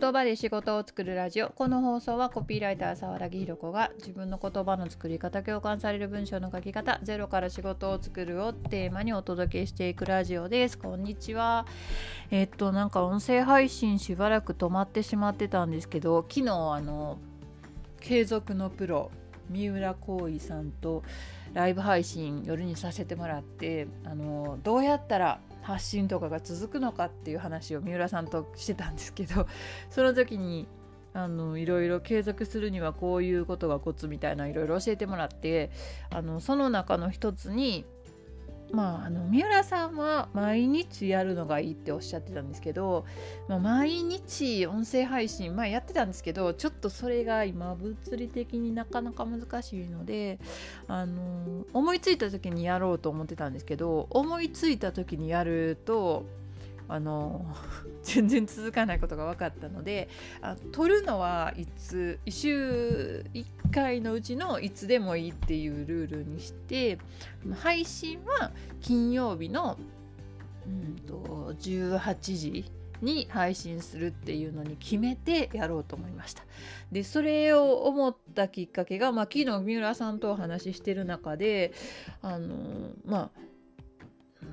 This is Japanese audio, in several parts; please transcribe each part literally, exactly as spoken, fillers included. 言葉で仕事を作るラジオ。この放送はコピーライター沢田木ひろ子が自分の言葉の作り方、共感される文章の書き方、ゼロから仕事を作るをテーマにお届けしていくラジオです。こんにちは。えっとなんか音声配信しばらく止まってしまってたんですけど、昨日あの継続のプロ三浦浩一さんとライブ配信夜にさせてもらって、あのどうやったら発信とかが続くのかっていう話を三浦さんとしてたんですけど、その時にあのいろいろ継続するにはこういうことがコツみたいないろいろ教えてもらって、あのその中の一つに、まあ、あの三浦さんは毎日やるのがいいっておっしゃってたんですけど、まあ、毎日音声配信、まあ、やってたんですけど、ちょっとそれが今物理的になかなか難しいので、あの思いついた時にやろうと思ってたんですけど、思いついた時にやるとあの全然続かないことが分かったので、あ撮るのはいつ週いっかいのうちのいつでもいいっていうルールにして、配信は金曜日の、うん、とじゅうはちじに配信するっていうのに決めてやろうと思いました。でそれを思ったきっかけが、まあ、昨日三浦さんとお話ししてる中で、あのまあ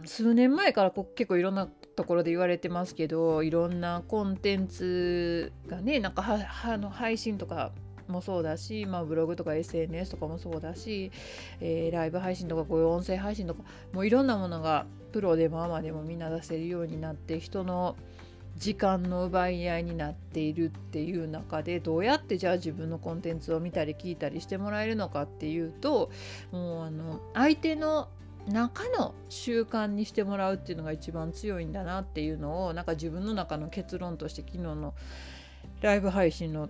数年前からこ結構いろんなところで言われてますけど、いろんなコンテンツがね、なんかははの配信とかもそうだし、まあ、ブログとか エスエヌエス とかもそうだし、えー、ライブ配信とかこういう音声配信とかもういろんなものがプロでもアマでもみんな出せるようになって、人の時間の奪い合いになっているっていう中で、どうやってじゃあ自分のコンテンツを見たり聞いたりしてもらえるのかっていうと、もうあの相手の中の習慣にしてもらうっていうのが一番強いんだなっていうのを、なんか自分の中の結論として、昨日のライブ配信の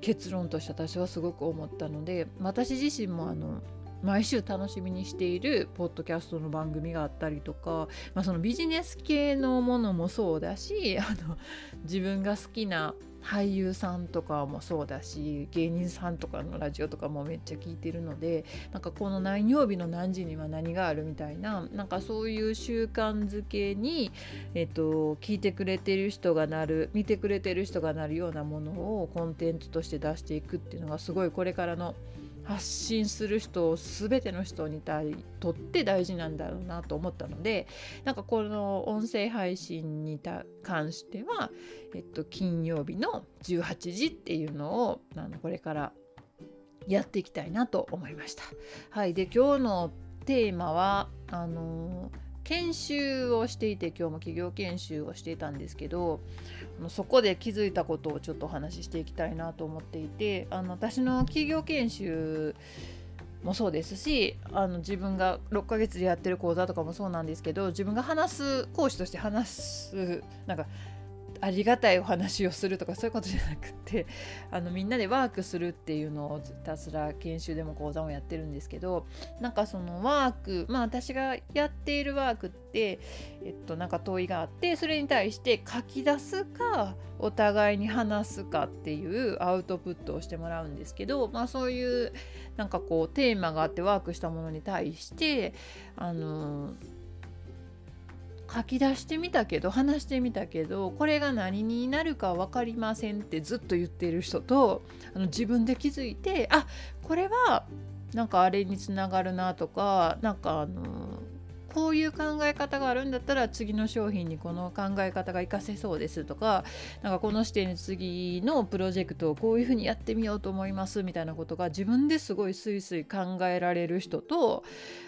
結論として私はすごく思ったので、私自身もあの毎週楽しみにしているポッドキャストの番組があったりとか、まあ、そのビジネス系のものもそうだし、あの自分が好きな俳優さんとかもそうだし、芸人さんとかのラジオとかもめっちゃ聞いてるので、なんかこの何曜日の何時には何があるみたいな、なんかそういう習慣づけに、えっと、聞いてくれてる人がなる、見てくれてる人がなるようなものをコンテンツとして出していくっていうのが、すごいこれからの発信する人、全ての人にとって大事なんだろうなと思ったので、なんかこの音声配信に関しては、えっと、金曜日のじゅうはちじっていうのをあのこれからやっていきたいなと思いました。はい、で今日のテーマはあの研修をしていて、今日も企業研修をしていたんですけど、そこで気づいたことをちょっとお話ししていきたいなと思っていて、あの私の企業研修もそうですし、あの自分がろっかげつでやってる講座とかもそうなんですけど、自分が話す講師として話す、なんかありがたいお話をするとかそういうことじゃなくて、あのみんなでワークするっていうのをひたすら研修でも講座をやってるんですけど、なんかそのワーク、まあ私がやっているワークって、えっと、なんか問いがあって、それに対して書き出すかお互いに話すかっていうアウトプットをしてもらうんですけど、まあそういうなんかこうテーマがあってワークしたものに対してあのー書き出してみたけど、話してみたけど、これが何になるか分かりませんってずっと言ってる人と、あの自分で気づいて、あ、これはなんかあれにつながるなとか、なんかあのこういう考え方があるんだったら次の商品にこの考え方が活かせそうですとか、なんかこの視点で次のプロジェクトをこういうふうにやってみようと思いますみたいなことが自分ですごいスイスイ考えられる人と、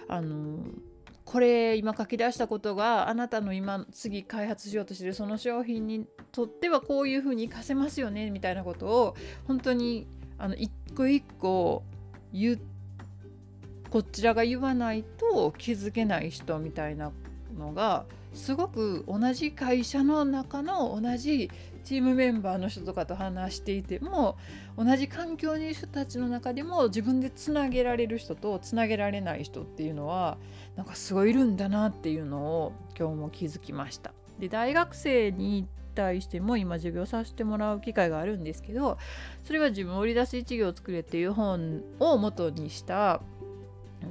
あのこれ今書き出したことがあなたの今次開発しようとしているその商品にとってはこういうふうに活かせますよねみたいなことを本当にあの一個一個言こちらが言わないと気づけない人みたいなのが、すごく同じ会社の中の同じチームメンバーの人とかと話していても、同じ環境にいる人たちの中でも自分でつなげられる人とつなげられない人っていうのはなんかすごいいるんだなっていうのを今日も気づきました。で大学生に対しても今授業させてもらう機会があるんですけど、それは自分を売り出す一行を作れっていう本を元にした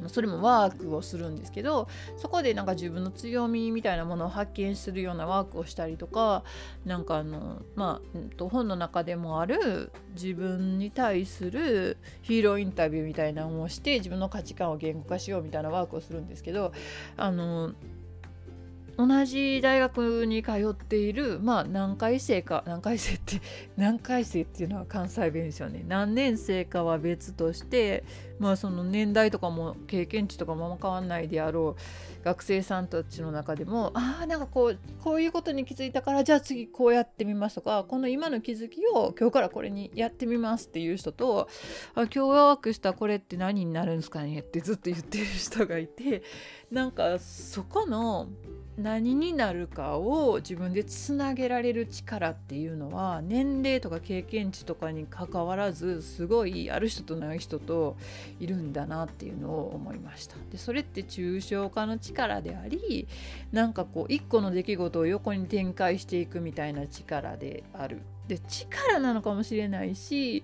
それもワークをするんですけど、そこでなんか自分の強みみたいなものを発見するようなワークをしたりとか、なんかあの、まあ、本の中でもある自分に対するヒーローインタビューみたいなのをして、自分の価値観を言語化しようみたいなワークをするんですけど、あの同じ大学に通っている、まあ、何回生か何回生って何回生っていうのは関西弁ですよね。何年生かは別として、まあ、その年代とかも経験値とかも変わんないであろう学生さんたちの中でも、ああなんかこうこういうことに気づいたから、じゃあ次こうやってみますとか、この今の気づきを今日からこれにやってみますっていう人と、あ今日ワークしたこれって何になるんですかねってずっと言ってる人がいて、なんかそこの何になるかを自分でつなげられる力っていうのは、年齢とか経験値とかに関わらず、すごいある人とない人といるんだなっていうのを思いました。でそれって抽象化の力であり、なんかこう一個の出来事を横に展開していくみたいな力である。で力なのかもしれないし、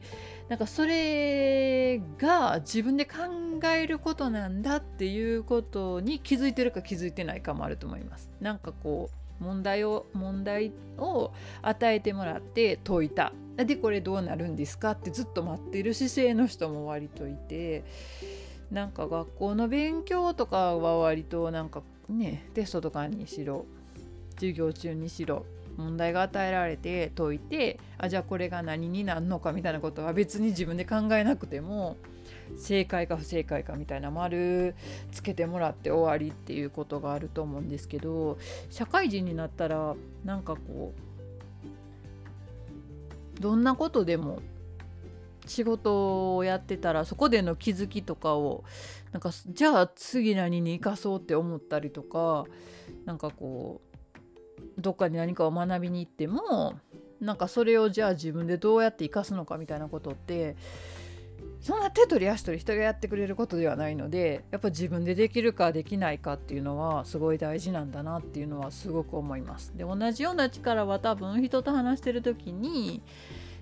なんかそれが自分で考えることなんだっていうことに気づいてるか気づいてないかもあると思います。なんかこう問題を問題を与えてもらって解いた、でこれどうなるんですかってずっと待ってる姿勢の人も割といて、なんか学校の勉強とかは割となんかね、テストとかにしろ授業中にしろ問題が与えられて解いて、あじゃあこれが何になるのかみたいなことは別に自分で考えなくても、正解か不正解かみたいな丸つけてもらって終わりっていうことがあると思うんですけど、社会人になったらなんかこうどんなことでも仕事をやってたら、そこでの気づきとかをなんかじゃあ次何に生かそうって思ったりとか、なんかこうどっかに何かを学びに行っても、なんかそれをじゃあ自分でどうやって生かすのかみたいなことって、そんな手取り足取り人がやってくれることではないので、やっぱ自分でできるかできないかっていうのはすごい大事なんだなっていうのはすごく思います。で同じような力は多分人と話してる時に、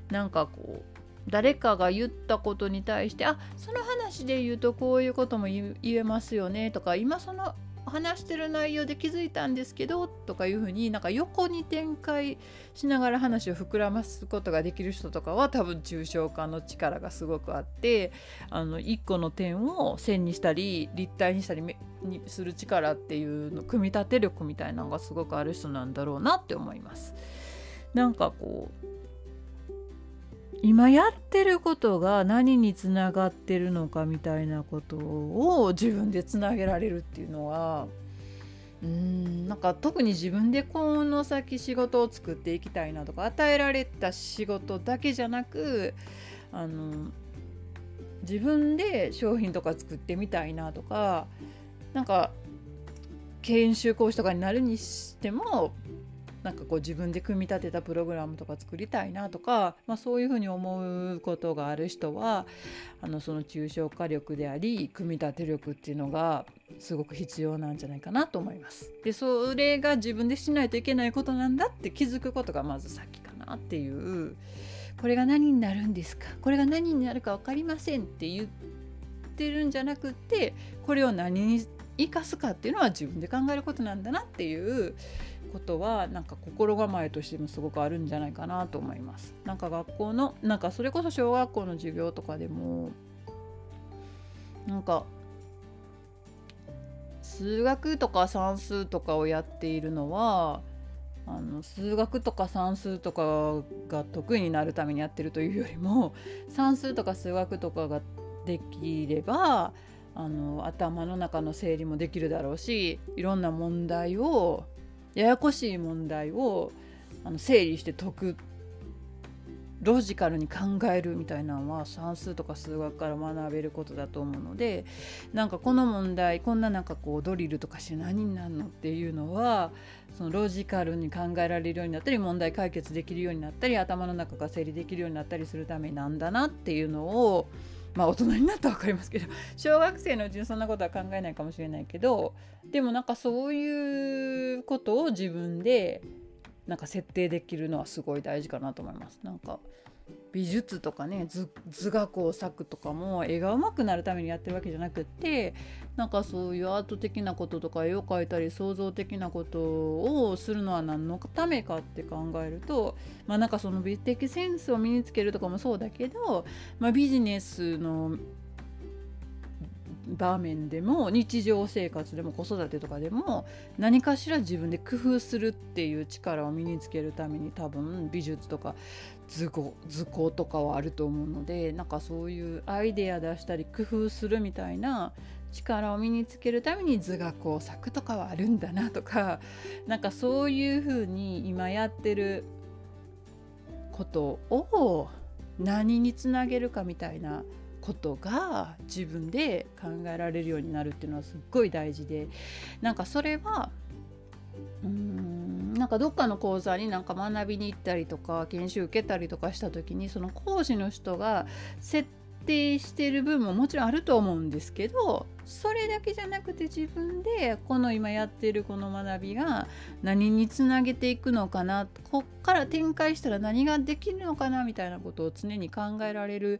なんかこう誰かが言ったことに対して、あその話で言うとこういうことも言えますよねとか、今その話してる内容で気づいたんですけどとかいうふうに、なんか横に展開しながら話を膨らますことができる人とかは、多分抽象化の力がすごくあって、あの一個の点を線にしたり立体にしたりにする力っていうの、組み立て力みたいなのがすごくある人なんだろうなって思います。なんかこう今やってることが何につながってるのかみたいなことを自分でつなげられるっていうのは、うーんなんか特に自分でこの先仕事を作っていきたいなとか、与えられた仕事だけじゃなく、あの自分で商品とか作ってみたいなとか、なんか研修講師とかになるにしても、なんかこう自分で組み立てたプログラムとか作りたいなとか、まあ、そういうふうに思うことがある人は、あのその抽象化力であり組み立て力っていうのがすごく必要なんじゃないかなと思います。でそれが自分でしないといけないことなんだって気づくことがまず先かなっていう、これが何になるんですか、これが何になるか分かりませんって言ってるんじゃなくて、これを何に生かすかっていうのは自分で考えることなんだなっていうことは、なんか心構えとしてもすごくあるんじゃないかなと思います。なんか学校のなんかそれこそ小学校の授業とかでも、なんか数学とか算数とかをやっているのは、あの数学とか算数とかが得意になるためにやってるというよりも、算数とか数学とかができればあの頭の中の整理もできるだろうし、いろんな問題をややこしい問題をあの整理して解く、ロジカルに考えるみたいなのは算数とか数学から学べることだと思うので、なんかこの問題こんななんかこうドリルとかして何になるのっていうのは、そのロジカルに考えられるようになったり、問題解決できるようになったり、頭の中が整理できるようになったりするためなんだなっていうのを、まあ大人になったら分かりますけど、小学生のうちにそんなことは考えないかもしれないけど、でもなんかそういうことを自分でなんか設定できるのはすごい大事かなと思います。なんか美術とかね 図, 図画工作とかも絵が上手くなるためにやってるわけじゃなくって、なんかそういうアート的なこととか絵を描いたり創造的なことをするのは何のためかって考えると、まあなんかその美的センスを身につけるとかもそうだけど、まあ、ビジネスの場面でも日常生活でも子育てとかでも何かしら自分で工夫するっていう力を身につけるために多分美術とか図工、図工とかはあると思うので、なんかそういうアイデア出したり工夫するみたいな力を身につけるために図画工作とかはあるんだなとか、なんかそういうふうに今やってることを何につなげるかみたいなことが自分で考えられるようになるっていうのはすっごい大事で、なんかそれはうーんなんかどっかの講座になんか学びに行ったりとか研修受けたりとかした時に、その講師の人が設定してる分ももちろんあると思うんですけど、それだけじゃなくて自分でこの今やってるこの学びが何につなげていくのかな、こっから展開したら何ができるのかなみたいなことを常に考えられる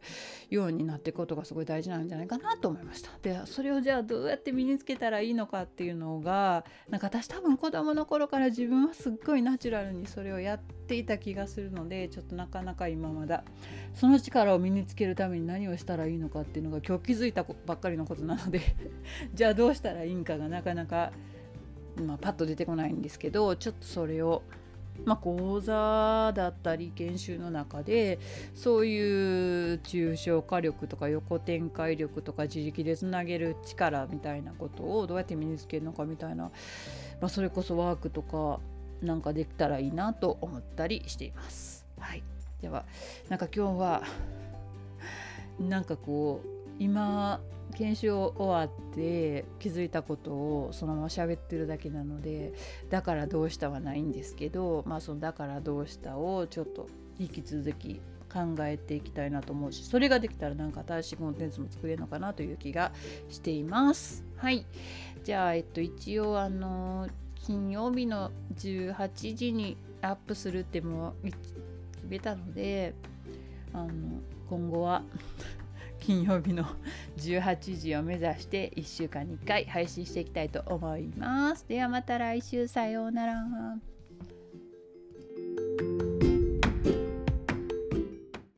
ようになっていくことがすごい大事なんじゃないかなと思いました。で、それをじゃあどうやって身につけたらいいのかっていうのが、なんか私多分子供の頃から自分はすっごいナチュラルにそれをやっていた気がするので、ちょっとなかなか今まだその力を身につけるために何をしたらいいのかっていうのが今日気づいたばっかりのことなのでじゃあどうしたらいいんかがなかなか、まあ、パッと出てこないんですけど、ちょっとそれを、まあ、講座だったり研修の中でそういう抽象化力とか横展開力とか自力でつなげる力みたいなことをどうやって身につけるのかみたいな、まあ、それこそワークとかなんかできたらいいなと思ったりしています。はい、ではなんか今日はなんかこう今研修終わって気づいたことをそのまま喋ってるだけなので、だからどうしたはないんですけど、まあそのだからどうしたをちょっと引き続き考えていきたいなと思うし、それができたらなんか新しいコンテンツも作れるのかなという気がしています。はい、じゃあえっと一応あの金曜日のじゅうはちじにアップするってもう決めたので、あの今後は金曜日のじゅうはちじを目指していっしゅうかんにいっかい配信していきたいと思います。ではまた来週、さようなら。